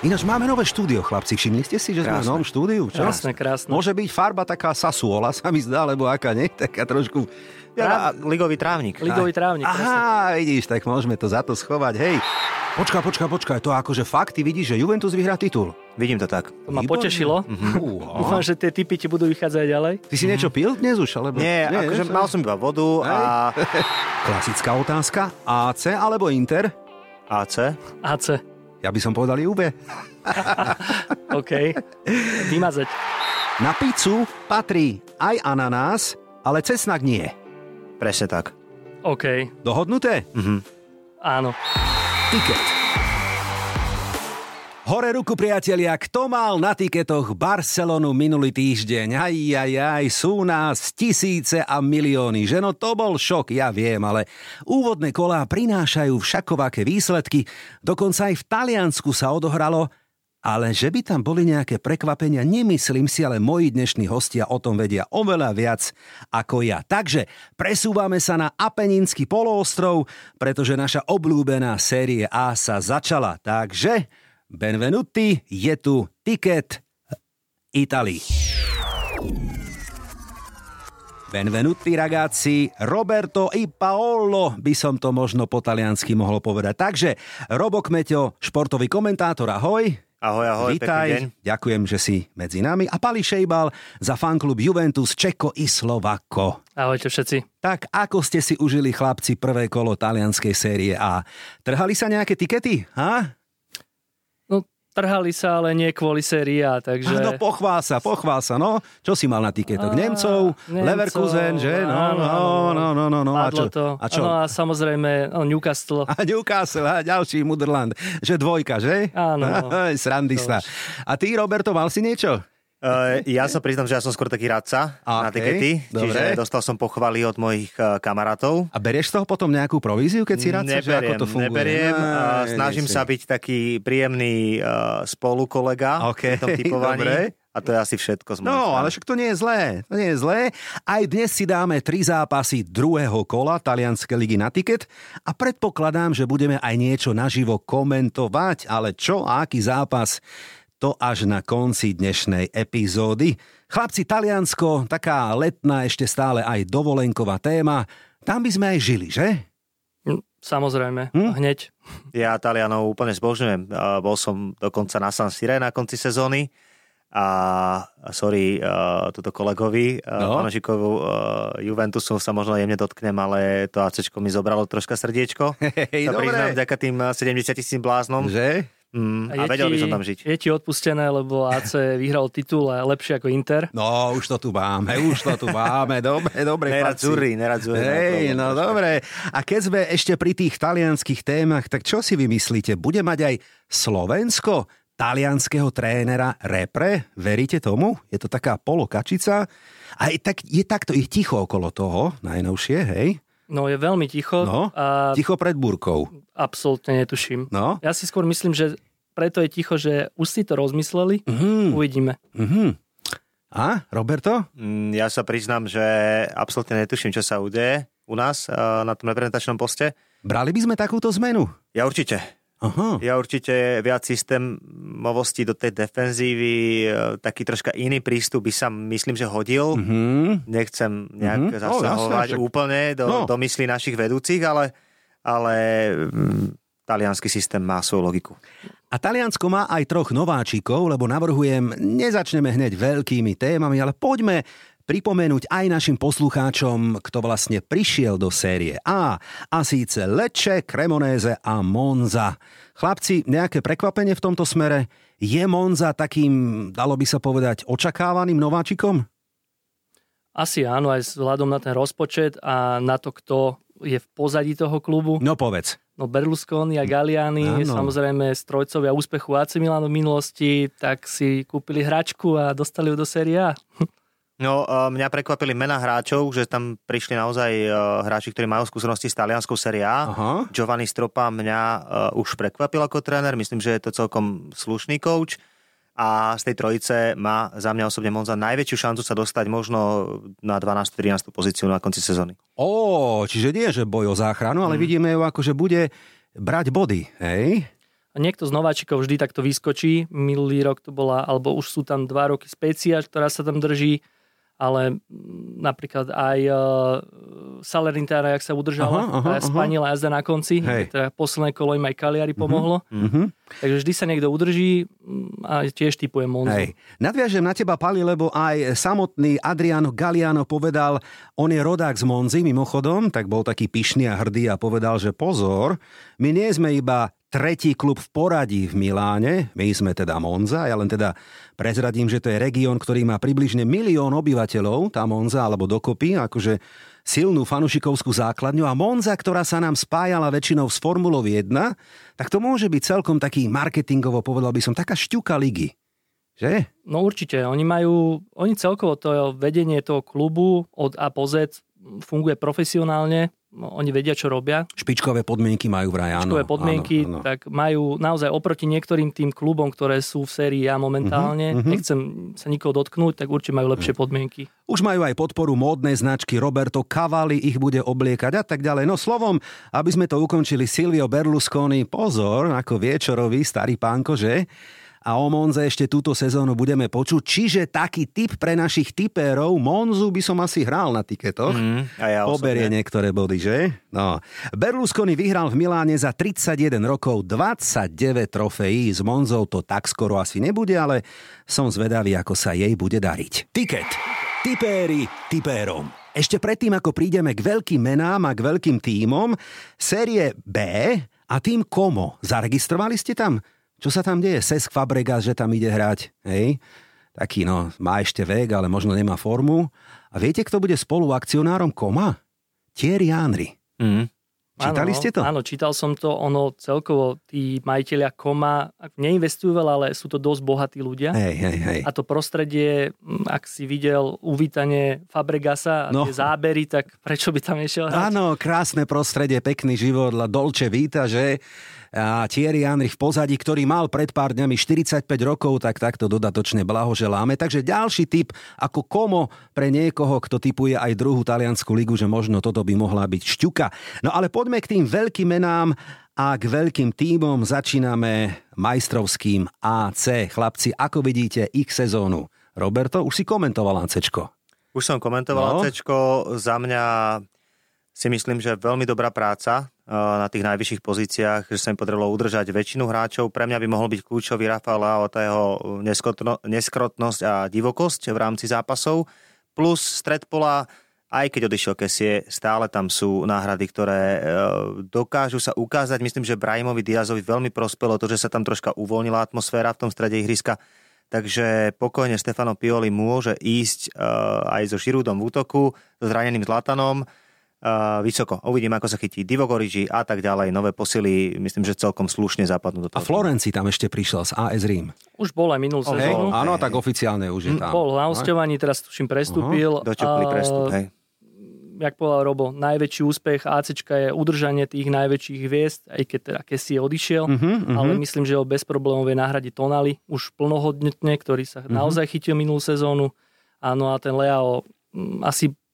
Ináč máme nové štúdio, chlapci. Všimli ste si, že sme v novom štúdiu? Krásne, krásne. Môže byť farba taká Sassuolo, sa mi zdá, lebo aká, ne? Taká trošku... Ligový trávnik. Ligový trávnik. Aha, presne. Vidíš, tak môžeme to za to schovať. Hej, počkaj. To akože fakt, ty vidíš, že Juventus vyhrá titul. Vidím to tak. To ma potešilo. Dúfam, že tie tipy ti budú vychádzať ďalej. Ty si niečo pil dnes už? Alebo... Nie, akože mal som iba vodu a... Klasická otázka. AC alebo Inter? AC. Ja by som povedal Juve. OK. Vymazať. Na pizzu patrí aj ananás, ale cesnak nie. Presne tak. OK. Dohodnuté? Áno. Tiket. Hore ruku, priatelia, kto mal na tiketoch Barcelonu minulý týždeň? Sú nás tisíce a milióny, že no to bol šok, ja viem, ale úvodné kolá prinášajú všakovaké výsledky, dokonca aj v Taliansku sa odohralo, ale že by tam boli nejaké prekvapenia, nemyslím si, ale moji dnešní hostia o tom vedia oveľa viac ako ja. Takže presúvame sa na Apeninský poloostrov, pretože naša obľúbená série A sa začala, takže... Benvenuti, je tu tiket Italii. Benvenuti ragazzi, Roberto i Paolo, by som to možno po taliansky mohol povedať. Takže, Robo Kmeťo, športový komentátor, ahoj. Ahoj, vítaj, ďakujem, že si medzi nami. A Pali Šejbal za fanklub Juventus Čeko i Slovako. Ahojte všetci. Tak, ako ste si užili, chlapci, prvé kolo talianskej série A? Trhali sa nejaké tikety, ha? Trhali sa, ale nie kvôli sérii A, takže... No pochvál sa, no. Čo si mal na tiketoch? Nemcov, Leverkusen, že? No. A čo? No a samozrejme Newcastle. A Newcastle, a ďalší Sunderland. Že dvojka, že? Áno. Srandista. A ty, Roberto, mal si niečo? Ja sa priznám, že ja som skôr taký radca na tikety. Čiže dostal som pochvaly od mojich kamarátov. A berieš z toho potom nejakú províziu, keď si radca? Neberiem. Snažím sa byť taký príjemný spolukolega v tom tipovaní. Dobre. A to je asi všetko z mojej strany. No, ale však to nie je zlé. Aj dnes si dáme 3 zápasy druhého kola talianskej ligy na tiket a predpokladám, že budeme aj niečo naživo komentovať, ale čo a aký zápas, to až na konci dnešnej epizódy. Chlapci, Taliansko, taká letná, ešte stále aj dovolenková téma. Tam by sme aj žili, že? Samozrejme, hneď. Ja Talianov úplne zbožňujem. Bol som dokonca na San Sire na konci sezóny. Tuto kolegovi, Panožikovu Juventusu sa možno jemne dotknem, ale to ACčko mi zobralo troška srdiečko. Priznám, vďaka tým 70 000 bláznom. Že? A vedel by som tam žiť. Je ti odpustené, lebo AC vyhral titul a lepšie ako Inter. No, už to tu máme. Dobre. Nerad zúri. Hej, no dobre. A keď sme ešte pri tých talianských témach, tak čo si vymyslíte? Bude mať aj Slovensko talianskeho trénera Repre? Veríte tomu? Je to taká polokačica. A je ticho okolo toho, najnovšie, hej? No, je veľmi ticho. No, a ticho pred búrkou. Absolútne netuším. No? Ja si skôr myslím, že preto je ticho, že už si to rozmysleli. Uvidíme. A, Roberto? Ja sa priznám, že absolútne netuším, čo sa udeje u nás na tom reprezentačnom poste. Brali by sme takúto zmenu? Ja určite. Aha. Ja určite viac systémovosti do tej defenzívy, taký troška iný prístup by sa myslím, že hodil. Nechcem nejak zasahovať úplne do myslí našich vedúcich, ale taliansky systém má svoju logiku. A Taliansko má aj 3 nováčikov, lebo navrhujem, nezačneme hneď veľkými témami, ale poďme pripomenúť aj našim poslucháčom, kto vlastne prišiel do série A síce Lecce, Cremonese a Monza. Chlapci, nejaké prekvapenie v tomto smere? Je Monza takým, dalo by sa povedať, očakávaným nováčikom? Asi áno, aj s vzhľadom na ten rozpočet a na to, kto je v pozadí toho klubu. No povedz. No Berlusconi a Galliani, samozrejme strojcovia úspechu AC Milanu v minulosti, tak si kúpili hračku a dostali ju do Serie A. No, mňa prekvapili mená hráčov, že tam prišli naozaj hráči, ktorí majú skúsenosti s talianskou Serie A. Aha. Giovanni Stropa mňa už prekvapil ako tréner, myslím, že je to celkom slušný coach a z tej trojice má za mňa osobne Monza najväčšiu šancu sa dostať možno na 12-13 pozíciu na konci sezóny. Čiže nie, že boj o záchranu, ale vidíme ju ako, že bude brať body, hej? A niekto z nováčikov vždy takto vyskočí, minulý rok to bola, alebo už sú tam 2 roky Specia, ktorá sa tam drží, ale napríklad aj Salernitana, jak sa udržala, spanila jazda na konci, teda posledné kolo im aj Cagliari pomohlo. Uh-huh. Takže vždy sa niekto udrží a tiež typuje Monzu. Hej. Nadviažem na teba, Pali, lebo aj samotný Adrián Galliano povedal, on je rodák z Monzy, mimochodom, tak bol taký pyšný a hrdý a povedal, že pozor, my nie sme iba tretí klub v poradí v Miláne, my sme teda Monza, ja len teda prezradím, že to je región, ktorý má približne 1 000 000 obyvateľov, tá Monza, alebo dokopy, akože silnú fanušikovskú základňu a Monza, ktorá sa nám spájala väčšinou s Formulou 1, tak to môže byť celkom taký marketingovo, povedal by som, taká šťuka ligy, že? No určite, oni celkovo to vedenie toho klubu od A po Z funguje profesionálne, oni vedia, čo robia. Špičkové podmienky majú vraj, áno. Špičkové podmienky, áno. Tak majú naozaj oproti niektorým tým klubom, ktoré sú v Sérii A momentálne. Nechcem sa nikoho dotknúť, tak určite majú lepšie podmienky. Už majú aj podporu módnej značky Roberto Cavalli, ich bude obliekať a tak ďalej. No slovom, aby sme to ukončili, Silvio Berlusconi, pozor, ako vie, čo robí starý pánko, že? A o Monze ešte túto sezónu budeme počuť. Čiže taký tip pre našich tipérov, Monzu by som asi hral na tiketoch. Ja poberie niektoré body, že? No. Berlusconi vyhral v Miláne za 31 rokov 29 trofejí. S Monzou to tak skoro asi nebude, ale som zvedavý, ako sa jej bude dariť. Tiket. Tipéri tipérom. Ešte predtým, ako prídeme k veľkým menám a k veľkým tímom, série B a tím Como. Zaregistrovali ste tam? Čo sa tam deje? Cesc Fabregas, že tam ide hrať, hej? Taký, no, má ešte vek, ale možno nemá formu. A viete, kto bude spoluakcionárom Coma? Thierry Henry. Čítali ste to? Áno, čítal som to. Ono celkovo, tí majiteľia Coma, neinvestujú veľa, ale sú to dosť bohatí ľudia. Hej. A to prostredie, ak si videl uvítanie Fabregasa a tie zábery, tak prečo by tam nešiel hrať? Áno, krásne prostredie, pekný život, Dolce Vita, že? A Thierry Henry v pozadí, ktorý mal pred pár dňami 45 rokov, tak takto dodatočne blahoželáme. Takže ďalší tip ako Como pre niekoho, kto tipuje aj druhú taliansku ligu, že možno toto by mohla byť šťuka. No ale poďme k tým veľkým menám a k veľkým tímom. Začíname majstrovským AC. Chlapci, ako vidíte ich sezónu? Roberto, už si komentoval ACčko. Už som komentoval ACčko. Za mňa si myslím, že veľmi dobrá práca na tých najvyšších pozíciách, že sa im podarilo udržať väčšinu hráčov. Pre mňa by mohol byť kľúčový Rafa Leao, tá jeho neskrotnosť a divokosť v rámci zápasov. Plus stred pola, aj keď odišiel Kessie, stále tam sú náhrady, ktoré dokážu sa ukázať. Myslím, že Brahimovi Diazovi veľmi prospelo to, že sa tam troška uvoľnila atmosféra v tom strede ihriska. Takže pokojne Stefano Pioli môže ísť aj so Žirúdom v útoku, so zraneným Zlatanom vysoko. Uvidím, ako sa chytí Divo Gorigi a tak ďalej. Nové posily, myslím, že celkom slušne zapadnú do toho. A Florenci tam ešte prišiel z AS Rím. Už bol aj minulú sezónu. Áno, tak oficiálne už je tam. Bol na osťovaní, teraz tuším prestúpil. Doťukli prestup, hej. Jak povedal Robo, najväčší úspech ACčka je udržanie tých najväčších hviezd, aj keď teda Kessie odišiel, ale myslím, že ho bez problémov je nahradiť Tonali, už plnohodnotne, ktorý sa naozaj chytil minulú sezónu. Áno, a ten Leao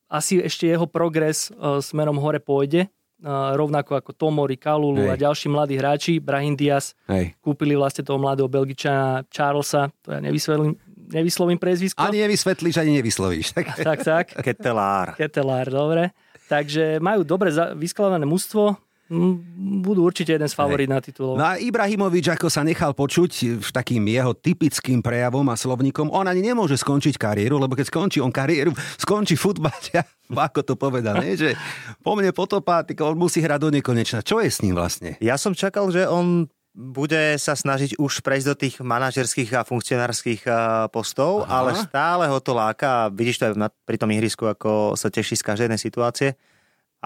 asi ešte jeho progres smerom hore pôjde, rovnako ako Tomori, Kalulu a ďalší mladí hráči. Brahim Diaz kúpili vlastne toho mladého Belgičana Charlesa, to ja nevyslovím prezvisko. Ani nevysvetlíš, ani nevyslovíš. Tak. Ketelár, dobre. Takže majú dobre vyskladané mužstvo, budú určite jeden z favorit na titul. No a Ibrahimovič, ako sa nechal počuť v takým jeho typickým prejavom a slovníkom, on ani nemôže skončiť kariéru, lebo keď skončí on kariéru, skončí futbal. Ako to povedal, nie? Že po mne potopá, on musí hrať do nekonečna. Čo je s ním vlastne? Ja som čakal, že on bude sa snažiť už prejsť do tých manažerských a funkcionárskych postov, ale stále ho to láka. Vidíš to aj pri tom ihrisku, ako sa teší z každej jednej situácie.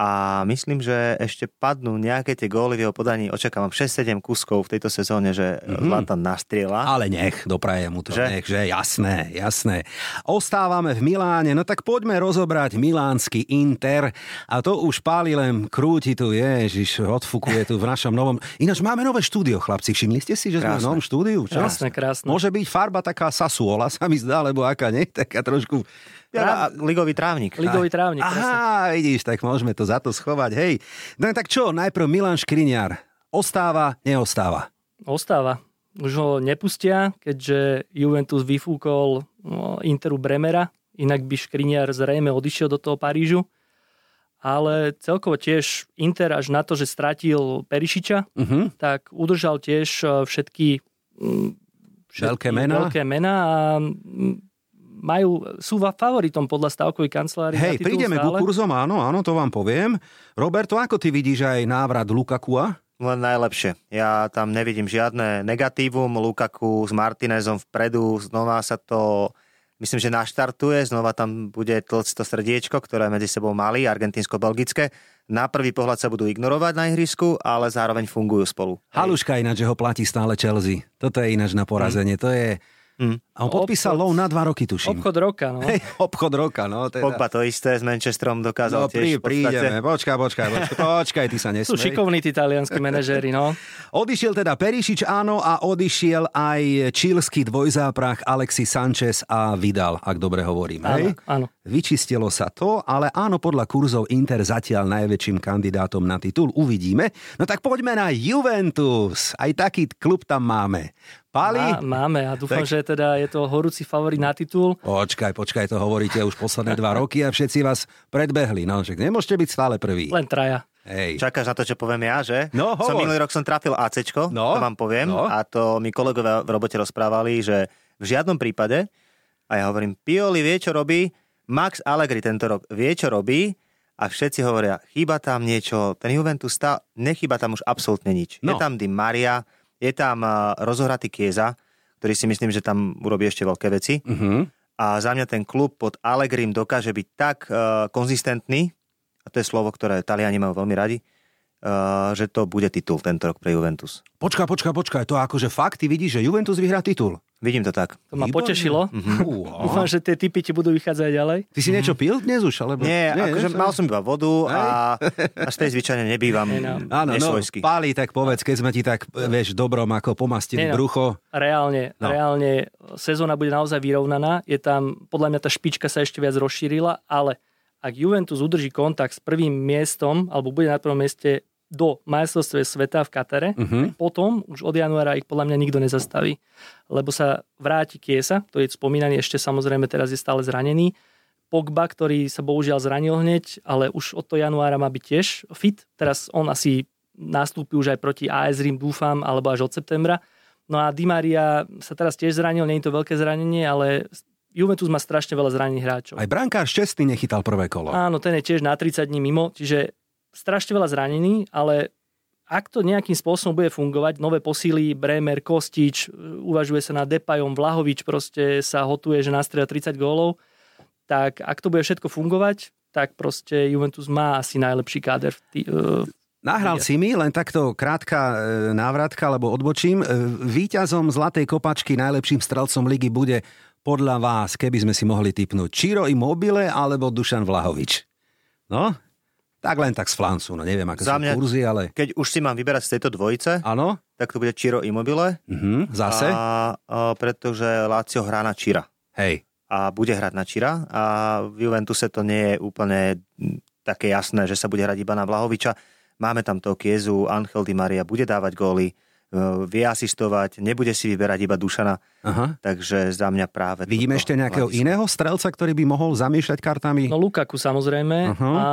A a myslím, že ešte padnú nejaké tie góly v jeho podaní. Očakávam 6-7 kuskov v tejto sezóne, že Zlatan nastrieľa. Ale nech, dopraje mu to, že? Nech, že jasné, jasné. Ostávame v Miláne, no tak poďme rozobrať milánsky Inter a to už Pali len krúti tu, ježiš, odfukuje tu v našom novom... Ináč máme nové štúdio, chlapci, všimli ste si, že sme v novom štúdiu? Čo? Krásne, krásne. Môže byť farba taká Sassuola, sa mi zdá, lebo aká, nie? Taká trošku... Ligový trávnik. Ligový trávnik. Aha, vidíš, tak môžeme to za to schovať, hej. No tak čo, najprv Milan Škriňar. Ostáva, neostáva? Ostáva. Už ho nepustia, keďže Juventus vyfúkol Interu Bremera, inak by Škriňar zrejme odišiel do toho Parížu. Ale celkovo tiež Inter až na to, že stratil Perišiča, tak udržal tiež všetky veľké mená a... sú favoritom podľa stavkovej kancelárie. Hej, prídeme stále ku kurzom, áno, to vám poviem. Roberto, ako ty vidíš aj návrat Lukakua? Len najlepšie. Ja tam nevidím žiadne negatívum. Lukaku s Martinezom vpredu, znova sa to, myslím, že naštartuje, znova tam bude tlcť to srdiečko, ktoré medzi sebou mali, argentínsko-belgické. Na prvý pohľad sa budú ignorovať na ihrisku, ale zároveň fungujú spolu. Haluška ináč, že ho platí stále Chelsea. Toto je ináč na porazenie, to je... A on podpísal lov na 2 roky, tuším. Obchod roka, no. Teda. Pogba to isté s Manchesterom dokázal tiež. No prídeme, počkaj, ty sa nesmej. Sú šikovní tí talianskí manažéri, no. Odišiel teda Perišič, áno, a odišiel aj čílsky dvojzáprach Alexis Sanchez a Vidal, ak dobre hovorím. Áno. Vyčistilo sa to, ale áno, podľa kurzov Inter zatiaľ najväčším kandidátom na titul. Uvidíme. No tak poďme na Juventus. Aj taký klub tam máme. Pali? Máme a dúfam, že teda je to horúci favorit na titul. Počkaj, to hovoríte už posledné 2 roky a všetci vás predbehli. No, že nemôžete byť stále prvý. Len traja. Hej. Čakáš na to, čo poviem ja, že? No, hovor. Minulý rok som trafil ACčko, to vám poviem. No. A to mi kolegovia v robote rozprávali, že v žiadnom prípade, a ja hovorím, Pioli vie, čo robí, Max Allegri tento rok vie, čo robí, a všetci hovoria, chýba tam niečo, ten Juventus, nechýba tam už absolútne nič. No. Je tam Di Maria, je tam rozohratý Chiesa, ktorý si myslím, že tam urobí ešte veľké veci. A za mňa ten klub pod Allegrim dokáže byť tak konzistentný, a to je slovo, ktoré Taliani majú veľmi radi, že to bude titul tento rok pre Juventus. Počkaj, to akože fakt, ty vidíš, že Juventus vyhrá titul? Vidím to tak. To ma potešilo. Dúfam, že tie tipy ti budú vychádzať ďalej. Ty si niečo pil dnes už? Alebo... Nie, akože mal som iba vodu a až tej zvyčajne nebývam nesvojský. Pali, tak povedz, keď sme ti tak, vieš, dobrom ako pomastili brucho. Reálne, sezóna bude naozaj vyrovnaná. Je tam, podľa mňa tá špička sa ešte viac rozšírila, ale ak Juventus udrží kontakt s prvým miestom, alebo bude na prvom mieste do majstrovstve sveta v Katare, potom už od januára ich podľa mňa nikto nezastaví, lebo sa vráti Chiesa, ktorý je spomínaný, ešte samozrejme teraz je stále zranený, Pogba, ktorý sa bohužiaľ zranil hneď, ale už od toho januára má byť tiež fit, teraz on asi nastúpi už aj proti AS Rím, dúfam, alebo až od septembra. No a Di Maria sa teraz tiež zranil, nie je to veľké zranenie, ale Juventus má strašne veľa zranených hráčov. Aj brankár Šťastný nechytal prvé kolo. Áno, ten je tiež na 30 dní mimo, čiže strašne veľa zranení, ale ak to nejakým spôsobom bude fungovať, nové posily, Bremer, Kostič, uvažuje sa na Depayom, Vlahovič proste sa hotuje, že nastrieľa 30 gólov, tak ak to bude všetko fungovať, tak proste Juventus má asi najlepší káder. Nahral si mi, len takto krátka návratka, alebo odbočím. Víťazom Zlatej kopačky, najlepším strelcom ligy bude podľa vás, keby sme si mohli tipnúť, Ciro Immobile alebo Dušan Vlahovič? No? Tak len tak z flancu, no neviem, aké sú kurzy, ale... Keď už si mám vyberať z tejto dvojice, tak to bude Ciro Immobile. Zase? A pretože Lazio hrá na Cira. Hej. A bude hrať na Cira. A v Juventuse to nie je úplne také jasné, že sa bude hrať iba na Vlahoviča. Máme tam toho Chiesu, Angel Di Maria bude dávať góly, vie asistovať, nebude si vyberať iba Dušana. Aha. Takže za mňa práve... Vidíme ešte nejakého iného strelca, ktorý by mohol zamiešať kartami? No Lukaku samozrejme. A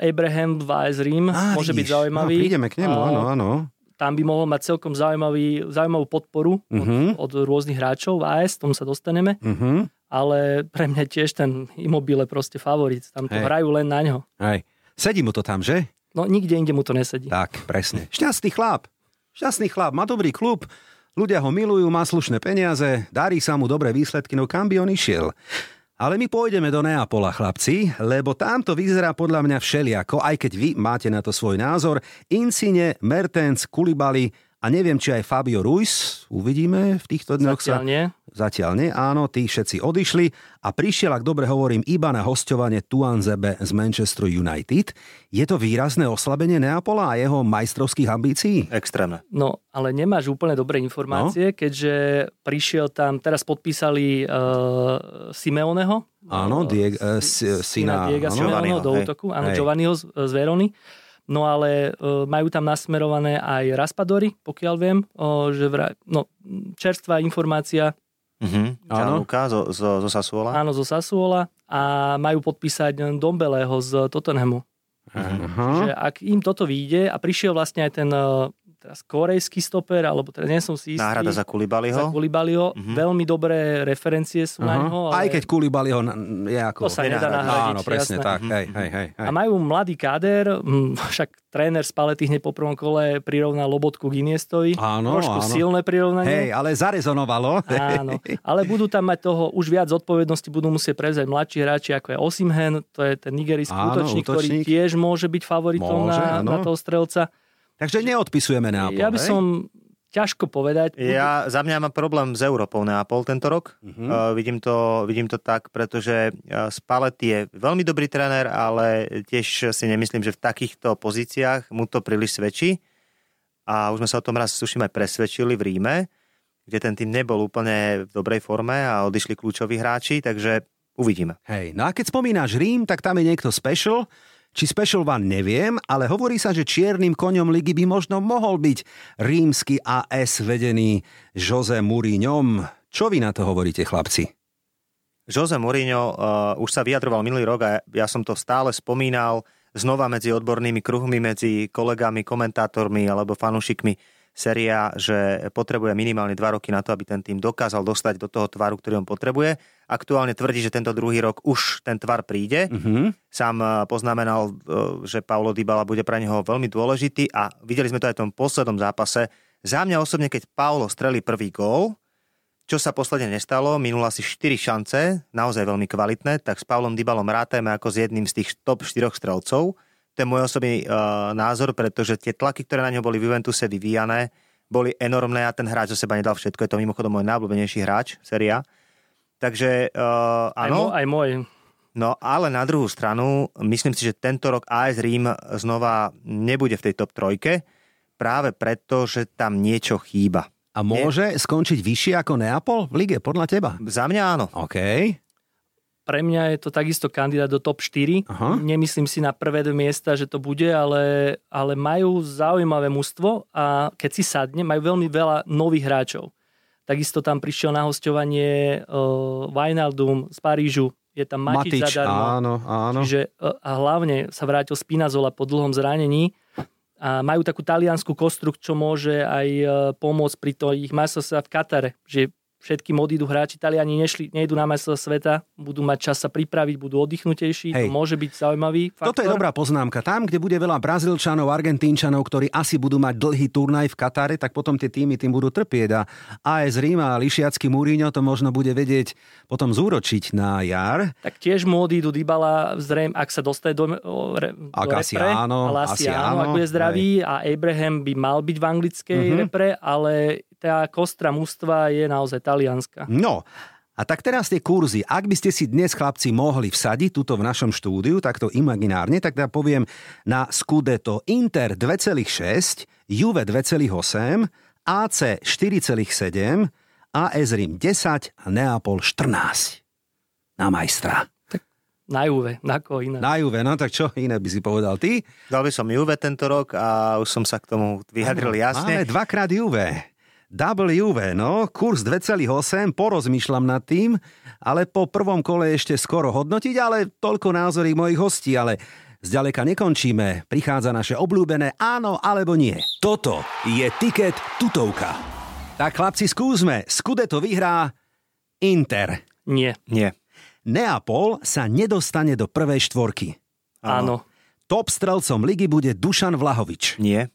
Abraham AS Rím môže byť zaujímavý. No, prídeme k nemu, áno. Tam by mohol mať celkom zaujímavú podporu od rôznych hráčov AS, tomu sa dostaneme. Ale pre mňa tiež ten Immobile proste favorit. Tam to hrajú len na ňo. Sedí mu to tam, že? No nikde inde mu to nesedí. Tak, presne. Šťastný chlap, má dobrý klub, ľudia ho milujú, má slušné peniaze, darí sa mu dobré výsledky, no kam by on išiel? Ale my pôjdeme do Neapola, chlapci, lebo tamto vyzerá podľa mňa všeliako, aj keď vy máte na to svoj názor. Insigne, Mertens, Koulibaly a neviem, či aj Fabio Ruiz. Uvidíme v týchto dňoch sa... Zatiaľ nie, áno, tí všetci odišli a prišiel, ak dobre hovorím, iba na hosťovanie Tuanzebe z Manchesteru United. Je to výrazné oslabenie Neapola a jeho majstrovských ambícií? Extrémne. No, ale nemáš úplne dobré informácie, keďže prišiel tam, teraz podpísali Simeoneho. Áno, syna Giovanniho do útoku, áno, Giovanniho z Verony. No ale majú tam nasmerované aj Raspadory, pokiaľ viem, že čerstvá informácia. Čanuka zo Sassuola. Áno, zo Sassuola a majú podpísať Dombeleho z Tottenhamu. Čiže ak im toto vyjde a prišiel vlastne aj ten korejský stoper, alebo teraz nie som si istý. Náhrada za Koulibalyho. Veľmi dobré referencie sú na ňoho. Ale... Aj keď Koulibalyho je ako... To sa nedá nahradiť. Áno, presne jasné. Tak. Hej. A majú mladý káder, však tréner z Palety hneď po prvom kole prirovná Lobotku k Iniestovi. Áno, trošku silné prirovnanie. Hej, ale zarezonovalo. Áno, ale budú tam mať toho už viac zodpovednosti, budú musieť prevzať mladší hráči, ako je Osimhen, to je ten nigerijský útočník, ktorý tiež môže byť favoritom na toho strelca. Takže neodpisujeme Neapol, ja by som ťažko povedať. Za mňa mám problém s Európou Neapol tento rok. Vidím to tak, pretože Spalletti je veľmi dobrý tréner, ale tiež si nemyslím, že v takýchto pozíciách mu to príliš svedčí. A už sme sa o tom raz, tuším, aj presvedčili v Ríme, kde ten tým nebol úplne v dobrej forme a odišli kľúčoví hráči, takže uvidíme. Hej, no a keď spomínaš Rím, tak tam je niekto special. Či Special One neviem, ale hovorí sa, že čiernym koňom ligy by možno mohol byť rímsky AS vedený José Mourinhom. Čo vy na to hovoríte, chlapci? José Mourinho už sa vyjadroval minulý rok a ja som to stále spomínal znova medzi odbornými kruhmi, medzi kolegami, komentátormi alebo fanúšikmi Serie A, že potrebuje minimálne 2 roky na to, aby ten tým dokázal dostať do toho tvaru, ktorý on potrebuje. Aktuálne tvrdí, že tento druhý rok už ten tvar príde. Sám poznamenal, že Paulo Dybala bude pre neho veľmi dôležitý a videli sme to aj v tom poslednom zápase. Za mňa osobne, keď Paulo strelí prvý gól, čo sa posledne nestalo, minula si 4 šance, naozaj veľmi kvalitné, tak s Paulom Dybalom rátajme ako s jedným z tých top 4 strelcov. To je môj osobný názor, pretože tie tlaky, ktoré na ňo boli v Juventuse vyvíjané, boli enormné a ten hráč zo seba nedal všetko. Je to mimochodom môj najobľúbenejší hráč, Serie A. Takže áno. Aj môj. No ale na druhú stranu, myslím si, že tento rok AS Rím znova nebude v tej top 3, práve preto, že tam niečo chýba. A môže skončiť vyššie ako Neapol v lige, podľa teba? Za mňa áno. OK. Pre mňa je to takisto kandidát do top 4. Aha. Nemyslím si na prvé 2 miesta, že to bude, ale majú zaujímavé mužstvo a keď si sadne, majú veľmi veľa nových hráčov. Takisto tam prišiel na hosťovanie Wijnaldum z Parížu. Je tam Matič zadarmo. Áno. Čiže, a hlavne sa vrátil Spinazzola po dlhom zranení. A majú takú taliansku konstrukt, čo môže aj pomôcť pri to ich majstrovstvá v Katare. Že všetkým odídu hráči, Taliani nejdu na majstrovstvá sveta, budú mať čas sa pripraviť, budú oddychnutejší. Hej. To môže byť zaujímavý faktor. Toto je dobrá poznámka. Tam, kde bude veľa Brazílčanov, Argentínčanov, ktorí asi budú mať dlhý turnaj v Katare, tak potom tie týmy tým budú trpieť a AS Rím a Lišiacky Mourinho to možno bude vedieť potom zúročiť na jar. Tak tiež mu odídu Dybala, zrejme, ak sa dostane do repre, áno, ak bude zdravý, hej. A Abraham by mal byť v anglickej repre, ale tá kostra mužstva je naozaj talianska. No, a tak teraz tie kurzy. Ak by ste si dnes, chlapci, mohli vsadiť tuto v našom štúdiu, takto imaginárne, tak ja poviem na Scudetto Inter 2,6, Juve 2,8, AC 4,7, AS Rím 10 a Neapol 14. Na majstra. Na Juve, na koho iné? Na Juve, no tak čo iné by si povedal ty? Dal by som Juve tento rok a už som sa k tomu vyjadril jasne. Máme 2-krát Juve. W, no, kurz 2,8, porozmýšľam nad tým, ale po prvom kole ešte skoro hodnotiť, ale toľko názory mojich hostí, ale zďaleka nekončíme, prichádza naše obľúbené áno alebo nie. Toto je tiket tutovka. Tak chlapci, skúsme, Scudetto vyhrá Inter. Nie. Neapol sa nedostane do prvej 4. Áno. Top strelcom ligy bude Dušan Vlahovič. Nie.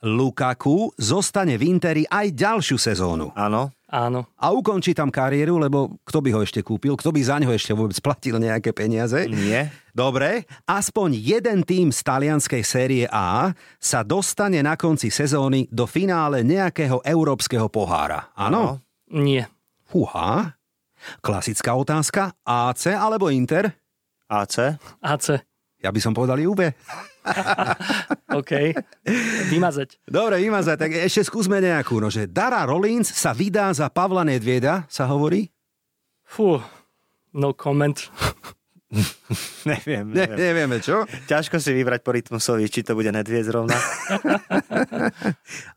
Lukaku zostane v Interi aj ďalšiu sezónu. Áno. Áno. A ukončí tam kariéru, lebo kto by ho ešte kúpil? Kto by za ňo ešte vôbec platil nejaké peniaze? Nie. Dobre, aspoň jeden tím z talianskej série A sa dostane na konci sezóny do finále nejakého európskeho pohára. Áno? Nie. Húha. Klasická otázka. AC alebo Inter? AC. AC. Ja by som povedal Juve. OK. Vymazať. Dobre, vymazať. Tak ešte skúsme nejakú. Nože Dara Rollins sa vydá za Pavla Nedvieda, sa hovorí? Fú, no comment. Neviem. Nevieme, čo? Ťažko si vybrať po rytmusovi, či to bude Nedvied zrovna.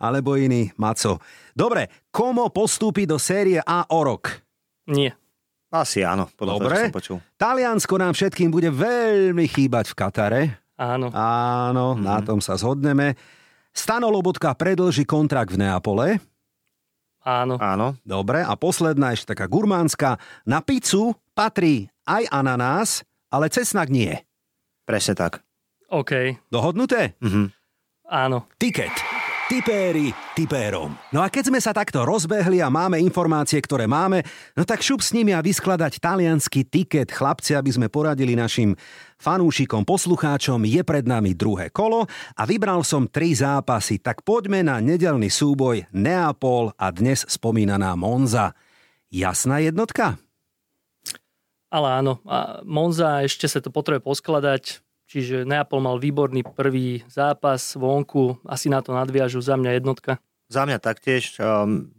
Alebo iný Maco. Dobre, Como postúpi do série A o rok? Nie. Asi áno, podľa toho, čo som počul. Taliansko nám všetkým bude veľmi chýbať v Katare. Áno, na tom sa zhodneme. Stano Lobotka predĺží kontrakt v Neapole. Áno. Dobre, a posledná ešte taká gurmánska. Na pizzu patrí aj ananás, ale cesnak nie. Presne tak. OK. Dohodnuté? Áno. Tiket. Tipéri tipérom. No a keď sme sa takto rozbehli a máme informácie, ktoré máme, no tak šup s nimi a vyskladať taliansky tiket, chlapci, aby sme poradili našim fanúšikom, poslucháčom. Je pred nami druhé kolo a vybral som 3 zápasy. Tak poďme na nedeľný súboj Neapol a dnes spomínaná Monza. Jasná jednotka? Ale áno. A Monza ešte sa to potrebuje poskladať. Čiže Neapol mal výborný prvý zápas vonku, asi na to nadviažu, za mňa jednotka. Za mňa taktiež,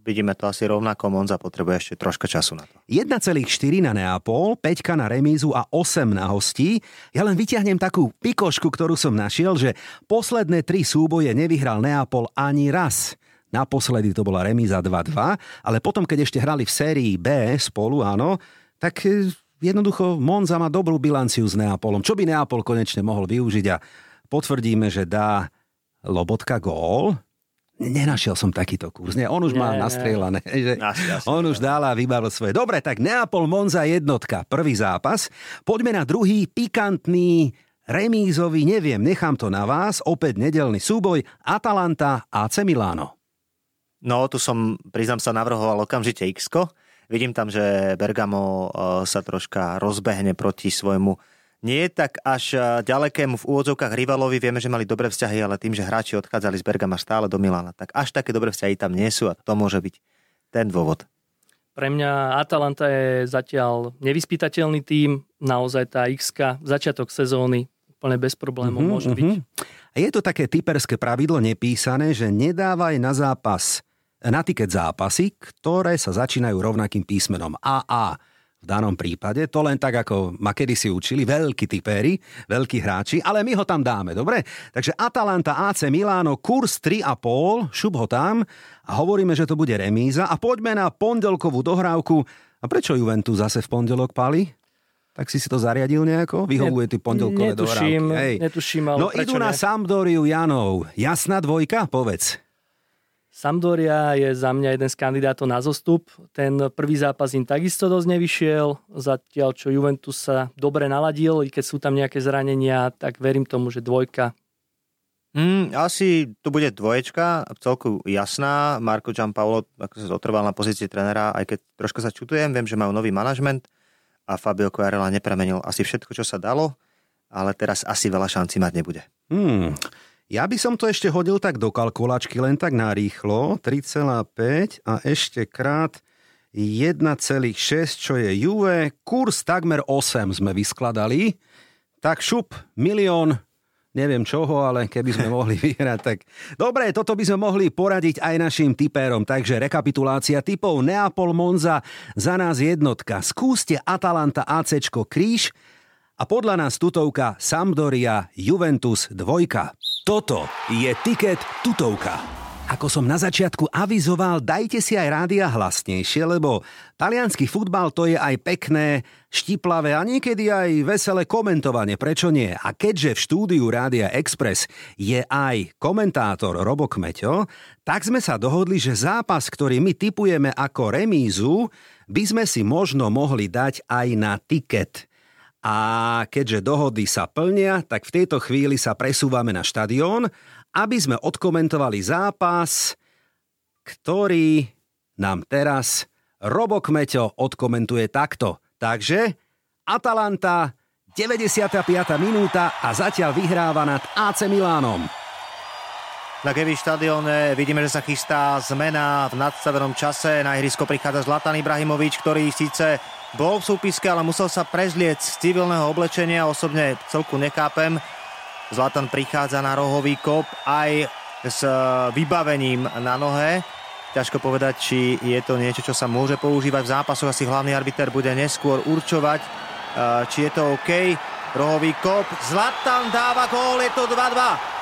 vidíme to asi rovnako, Monza potrebuje ešte troška času na to. 1,4 na Neapol, 5 na remízu a 8 na hostí. Ja len vyťahnem takú pikošku, ktorú som našiel, že posledné 3 súboje nevyhral Neapol ani raz. Naposledy to bola remíza 2-2, ale potom, keď ešte hrali v sérii B spolu, áno, tak... Jednoducho, Monza má dobrú bilanciu s Neapolom. Čo by Neapol konečne mohol využiť a potvrdíme, že dá Lobotka gól? Nenašiel som takýto kurz. Nie, on už má nastrieľané. On už dal a vybavil svoje. Dobre, tak Neapol, Monza jednotka. Prvý zápas. Poďme na druhý pikantný remízový, neviem, nechám to na vás. Opäť nedeľný súboj Atalanta AC Milano. No, tu som, priznám sa, navrhoval okamžite X-ko. Vidím tam, že Bergamo sa troška rozbehne proti svojmu nie tak až ďalekému v úvodzovkách rivalovi. Vieme, že mali dobré vzťahy, ale tým, že hráči odchádzali z Bergama stále do Milána, tak až také dobré vzťahy tam nie sú a to môže byť ten dôvod. Pre mňa Atalanta je zatiaľ nevyspytateľný tím, naozaj tá X-ka, začiatok sezóny úplne bez problémov môže byť. Je to také typerské pravidlo nepísané, že nedávaj na zápas na tiket zápasy, ktoré sa začínajú rovnakým písmenom AA. V danom prípade, to len tak, ako ma kedysi učili, veľkí tipéri, veľkí hráči, ale my ho tam dáme, dobre? Takže Atalanta, AC Milano, kurz 3,5, šup ho tam a hovoríme, že to bude remíza a poďme na pondelkovú dohrávku. A prečo Juventus zase v pondelok, Pali? Tak si to zariadil nejako? Vyhovuje ty pondelkové dohrávky? Netuším, ale no idú na Sampdoriu Janov. Jasná dvojka? Povedz. Sampdoria je za mňa jeden z kandidátov na zostup. Ten prvý zápas im takisto dosť nevyšiel, zatiaľ čo Juventus sa dobre naladil, i keď sú tam nejaké zranenia, tak verím tomu, že dvojka. Asi to bude dvoječka, celku jasná. Marco Giampaolo ako sa otrval na pozícii trenera, aj keď troška sa čutujem, viem, že majú nový manažment a Fabio Quarella nepremenil asi všetko, čo sa dalo, ale teraz asi veľa šancí mať nebude. Ja by som to ešte hodil tak do kalkulačky, len tak narýchlo. 3,5 a ešte krát 1,6, čo je Juve. Kurs takmer 8 sme vyskladali. Tak šup, milión, neviem čoho, ale keby sme mohli vyhrať, tak... Dobre, toto by sme mohli poradiť aj našim tipérom. Takže rekapitulácia tipov Neapol, Monza, za nás jednotka. Skúste Atalanta, ACčko, kríž a podľa nás tutovka Sampdoria, Juventus, dvojka. Toto je tiket tutovka. Ako som na začiatku avizoval, dajte si aj rádia hlasnejšie, lebo taliansky futbal to je aj pekné, štiplavé a niekedy aj veselé komentovanie, prečo nie? A keďže v štúdiu Rádia Express je aj komentátor Robo Kmeťo, tak sme sa dohodli, že zápas, ktorý my tipujeme ako remízu, by sme si možno mohli dať aj na tiket. A keďže dohody sa plnia, tak v tejto chvíli sa presúvame na štadión aby sme odkomentovali zápas, ktorý nám teraz Robo Kmeťo odkomentuje takto. Takže Atalanta, 95. minúta a zatiaľ vyhráva nad AC Milánom. Na Gevi štadióne vidíme, že sa chystá zmena v nadstavenom čase. Na ihrisko prichádza Zlatan Ibrahimovič, ktorý síce bol v súpiske, ale musel sa prezliec z civilného oblečenia. Osobne celku nechápem. Zlatan prichádza na rohový kop aj s vybavením na nohe. Ťažko povedať, či je to niečo, čo sa môže používať v zápasoch. Asi hlavný arbiter bude neskôr určovať, či je to OK. Rohový kop. Zlatan dáva gól, je to 2-2.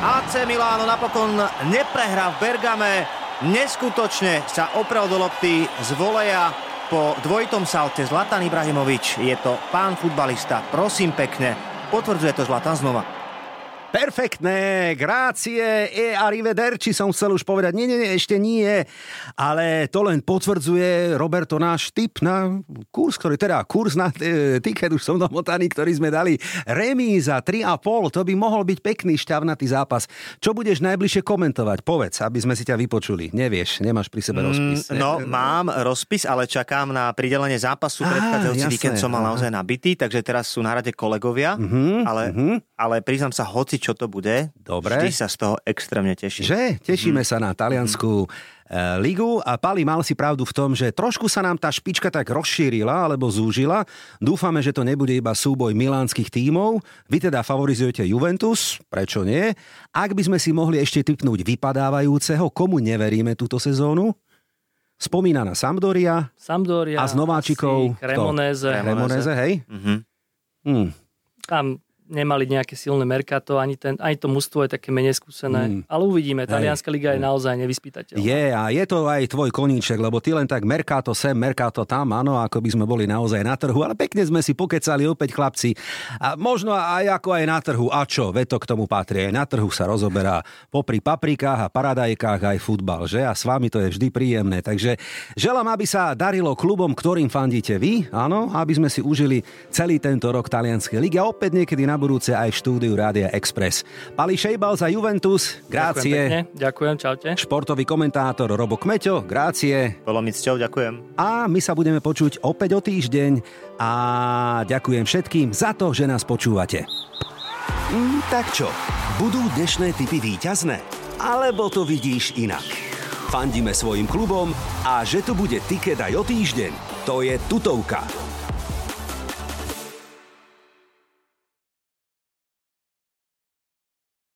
AC Milano napokon neprehrá v Bergame, neskutočne sa oprel do lopty z voleja po dvojitom salte. Zlatan Ibrahimovič, je to pán futbalista, prosím pekne, potvrdzuje to Zlatan znova. Perfektné, grácie e arrivederci som chcel už povedať, nie, ešte nie, ale to len potvrdzuje Roberto náš tip na kurz, kurz na tiket už som domotaný, ktorý sme dali, remíza 3,5, to by mohol byť pekný šťavnatý zápas. Čo budeš najbližšie komentovať? Povedz, aby sme si ťa vypočuli. Nevieš, nemáš pri sebe rozpis. No, mám rozpis, ale čakám na pridelenie zápasu, predchádzajúci víkend som mal naozaj nabitý, takže teraz sú na rade kolegovia, ale priznám sa, hoci čo to bude, dobre. Vždy sa z toho extrémne teším. Že? Tešíme sa na taliansku ligu a Pali, mal si pravdu v tom, že trošku sa nám tá špička tak rozšírila alebo zúžila. Dúfame, že to nebude iba súboj milánskych tímov. Vy teda favorizujete Juventus, prečo nie? Ak by sme si mohli ešte tipnúť vypadávajúceho, komu neveríme túto sezónu? Spomínaná Sampdoria a z nováčikov Cremonese, hej? Tam nemali nejaké silné merkato, ani to mužstvo je také menej skúsené. Ale uvidíme, talianska liga je naozaj nevyspytateľná. Je a je to aj tvoj koníček, lebo ty len tak merkato sem, merkato tam, áno, ako by sme boli naozaj na trhu, ale pekne sme si pokecali opäť chlapci. A možno aj ako aj na trhu, a čo, veď to k tomu patrí, aj na trhu sa rozoberá popri paprikách a paradajkách aj futbal, že? A s vami to je vždy príjemné. Takže želám, aby sa darilo klubom, ktorým fandíte vy, áno, aby sme si užili celý tento rok talianskej ligy a opäť niekedy na budúce aj v štúdiu Rádia Express. Pali Šejbal za Juventus, grácie. Ďakujem, čaute. Športový komentátor Robo Kmeťo, grácie. Bolo mi cťou, ďakujem. A my sa budeme počuť opäť o týždeň a ďakujem všetkým za to, že nás počúvate. Tak čo, budú dnešné tipy víťazné? Alebo to vidíš inak? Fandíme svojim klubom a že tu bude tiket aj o týždeň, to je tutovka.